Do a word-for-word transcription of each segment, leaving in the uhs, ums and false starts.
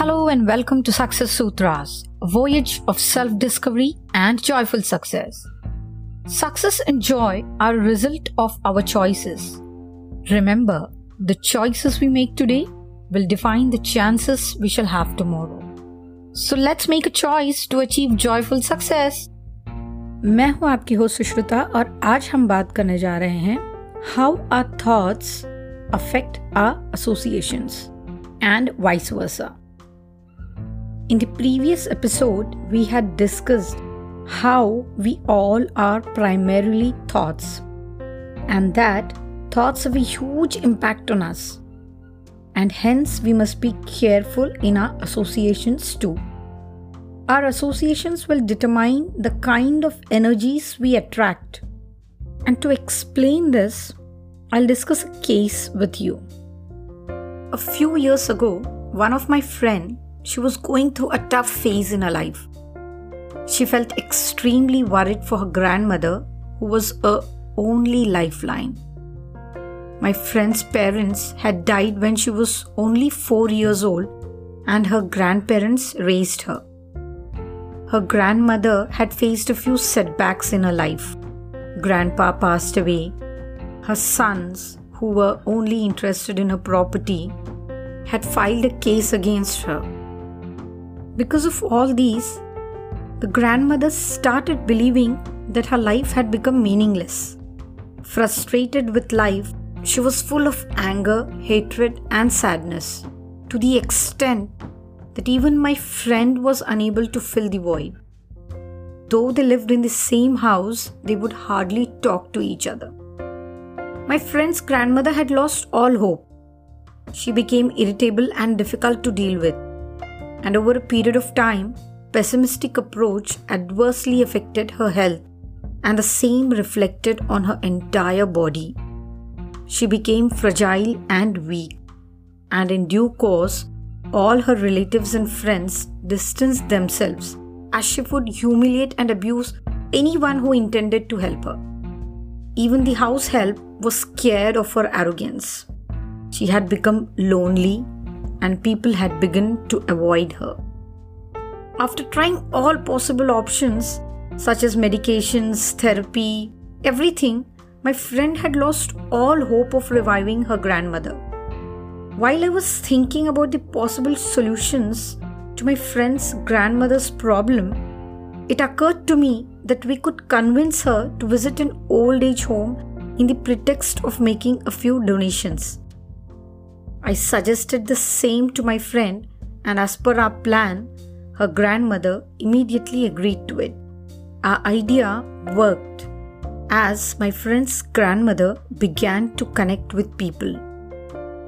Hello and welcome to Success Sutras, a voyage of self-discovery and joyful success. Success and joy are a result of our choices. Remember, the choices we make today will define the chances we shall have tomorrow. So let's make a choice to achieve joyful success. मैं हूँ आपकी host Sushruta और आज हम बात करने जा रहे हैं How our thoughts affect our associations and vice versa. In the previous episode, we had discussed how we all are primarily thoughts and that thoughts have a huge impact on us and hence we must be careful in our associations too. Our associations will determine the kind of energies we attract, and to explain this, I'll discuss a case with you. A few years ago, one of my friend, she was going through a tough phase in her life. She felt extremely worried for her grandmother, who was her only lifeline. My friend's parents had died when she was only four years old, and her grandparents raised her. Her grandmother had faced a few setbacks in her life. Grandpa passed away. Her sons, who were only interested in her property, had filed a case against her. Because of all these, the grandmother started believing that her life had become meaningless. Frustrated with life, she was full of anger, hatred, and sadness, to the extent that even my friend was unable to fill the void. Though they lived in the same house, they would hardly talk to each other. My friend's grandmother had lost all hope. She became irritable and difficult to deal with, and over a period of time, pessimistic approach adversely affected her health, and the same reflected on her entire body. She became fragile and weak, and in due course, all her relatives and friends distanced themselves as she would humiliate and abuse anyone who intended to help her. Even the house help was scared of her arrogance. She had become lonely and people had begun to avoid her. After trying all possible options such as medications, therapy, everything, my friend had lost all hope of reviving her grandmother. While I was thinking about the possible solutions to my friend's grandmother's problem, it occurred to me that we could convince her to visit an old age home in the pretext of making a few donations. I suggested the same to my friend, and as per our plan, her grandmother immediately agreed to it. Our idea worked, as my friend's grandmother began to connect with people.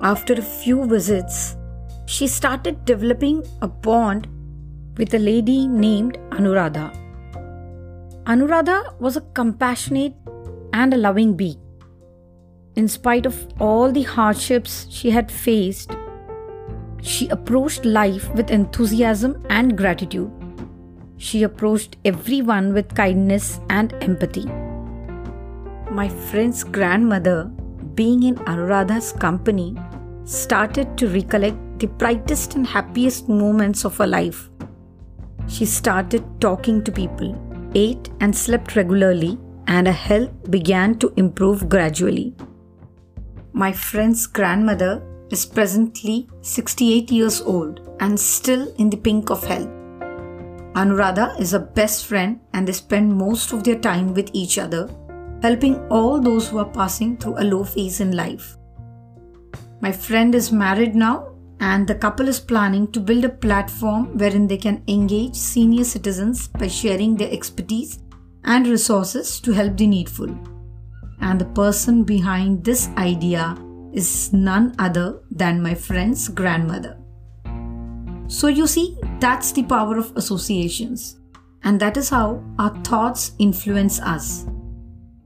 After a few visits, she started developing a bond with a lady named Anuradha. Anuradha was a compassionate and a loving being. In spite of all the hardships she had faced, she approached life with enthusiasm and gratitude. She approached everyone with kindness and empathy. My friend's grandmother, being in Anuradha's company, started to recollect the brightest and happiest moments of her life. She started talking to people, ate and slept regularly, and her health began to improve gradually. My friend's grandmother is presently sixty-eight years old and still in the pink of health. Anuradha is her best friend, and they spend most of their time with each other, helping all those who are passing through a low phase in life. My friend is married now, and the couple is planning to build a platform wherein they can engage senior citizens by sharing their expertise and resources to help the needful. And the person behind this idea is none other than my friend's grandmother. So you see, that's the power of associations. And that is how our thoughts influence us.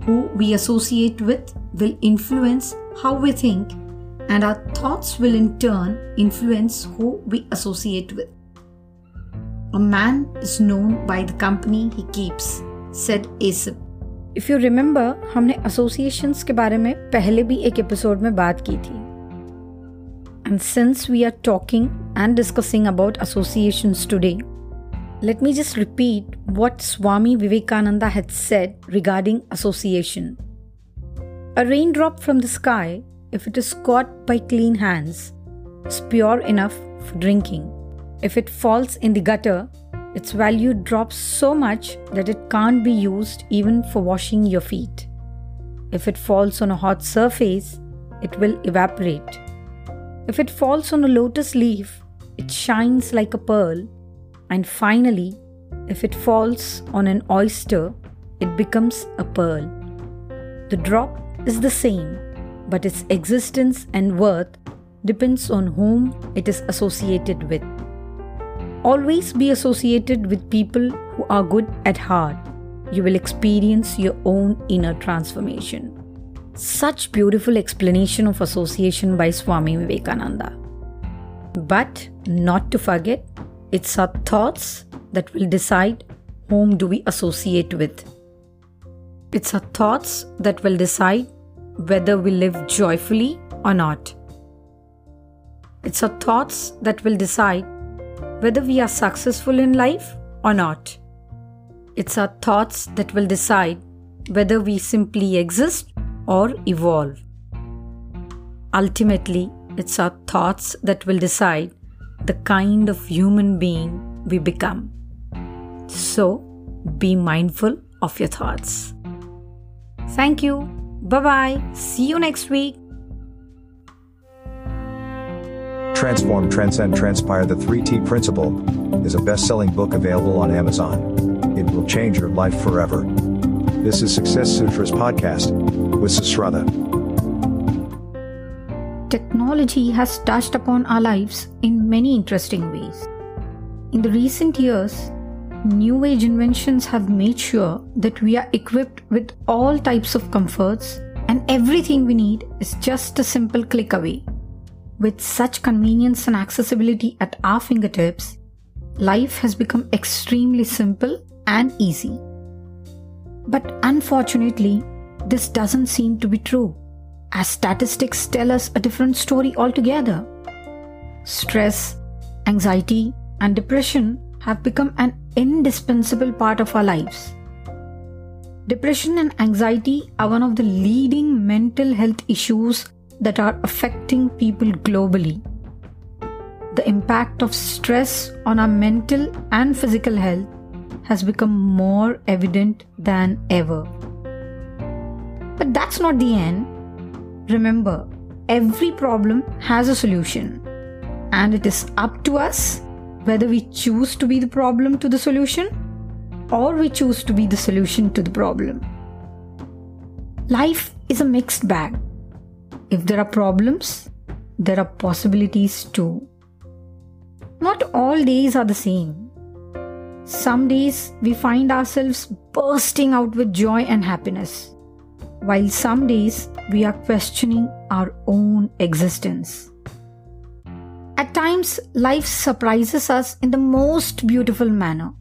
Who we associate with will influence how we think, and our thoughts will in turn influence who we associate with. A man is known by the company he keeps, said Aesop. If you remember, हमने associations के बारे में पहले भी एक episode में बात की थी And since we are talking and discussing about associations today, let me just repeat what Swami Vivekananda had said regarding association. A raindrop from the sky, if it is caught by clean hands, is pure enough for drinking. If it falls in the gutter, its value drops so much that it can't be used even for washing your feet. If it falls on a hot surface, it will evaporate. If it falls on a lotus leaf, it shines like a pearl. And finally, if it falls on an oyster, it becomes a pearl. The drop is the same, but its existence and worth depends on whom it is associated with. Always be associated with people who are good at heart. You will experience your own inner transformation. Such beautiful explanation of association by Swami Vivekananda. But not to forget, it's our thoughts that will decide whom do we associate with. It's our thoughts that will decide whether we live joyfully or not. It's our thoughts that will decide whether we are successful in life or not. It's our thoughts that will decide whether we simply exist or evolve. Ultimately, it's our thoughts that will decide the kind of human being we become. So, be mindful of your thoughts. Thank you. Bye-bye. See you next week. Transform, Transcend, Transpire, the three T Principle is a best-selling book available on Amazon. It will change your life forever. This is Success Sutras Podcast with Sushruta. Technology has touched upon our lives in many interesting ways. In the recent years, new age inventions have made sure that we are equipped with all types of comforts and everything we need is just a simple click away. With such convenience and accessibility at our fingertips, life has become extremely simple and easy. But unfortunately, this doesn't seem to be true, as statistics tell us a different story altogether. Stress, anxiety, and depression have become an indispensable part of our lives. Depression and anxiety are one of the leading mental health issues that are affecting people globally. The impact of stress on our mental and physical health has become more evident than ever. But that's not the end. Remember, every problem has a solution, and it is up to us whether we choose to be the problem to the solution or we choose to be the solution to the problem. Life is a mixed bag. If there are problems, there are possibilities too. Not all days are the same. Some days we find ourselves bursting out with joy and happiness, while some days we are questioning our own existence. At times, life surprises us in the most beautiful manner.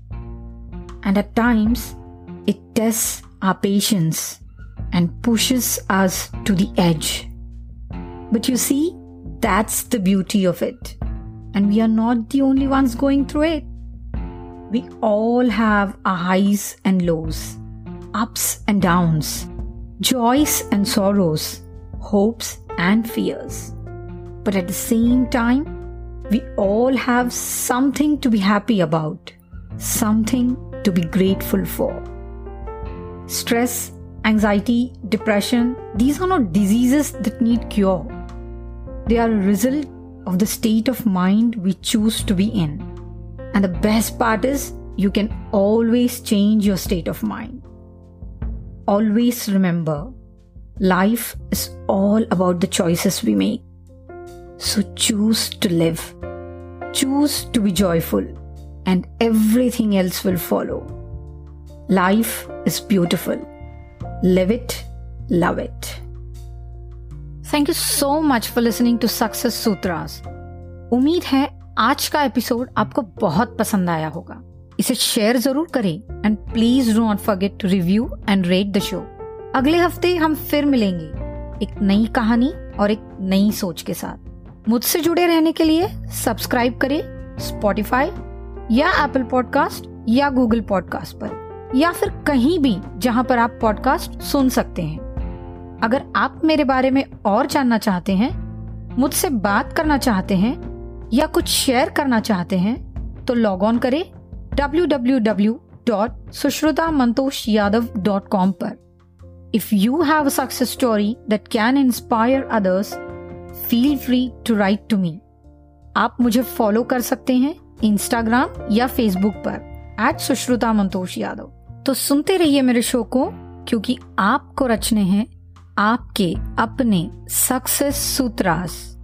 And at times, it tests our patience and pushes us to the edge. But you see, that's the beauty of it. And we are not the only ones going through it. We all have our highs and lows, ups and downs, joys and sorrows, hopes and fears. But at the same time, we all have something to be happy about, something to be grateful for. Stress, anxiety, depression, these are not diseases that need cure. They are a result of the state of mind we choose to be in. And the best part is, you can always change your state of mind. Always remember, life is all about the choices we make. So choose to live, choose to be joyful, and everything else will follow. Life is beautiful. Live it, love it. Thank you so much for listening to Success Sutras. उम्मीद है आज का episode आपको बहुत पसंद आया होगा. इसे शेयर जरूर करें and please do not forget to review and rate the show. अगले हफ्ते हम फिर मिलेंगे एक नई कहानी और एक नई सोच के साथ. मुझसे जुड़े रहने के लिए सब्सक्राइब करें स्पॉटिफाई या एप्पल पॉडकास्ट या गूगल पॉडकास्ट पर, या फिर कहीं भी जहां पर आप पॉडकास्ट सुन सकते हैं। अगर आप मेरे बारे में और जानना चाहते हैं, मुझसे बात करना चाहते हैं या कुछ शेयर करना चाहते हैं, तो लॉग ऑन करें W W W dot Sushruta Mantosh Yadav dot com पर। If you have a success story that can inspire others, feel free to write to me. आप मुझे फॉलो कर सकते हैं इंस्टाग्राम या फेसबुक पर एट सुश्रुता मंतोष यादव। तो सुनते रहिए मेरे शो को, क्योंकि आपको रचने हैं आपके अपने सक्सेस सूत्रास।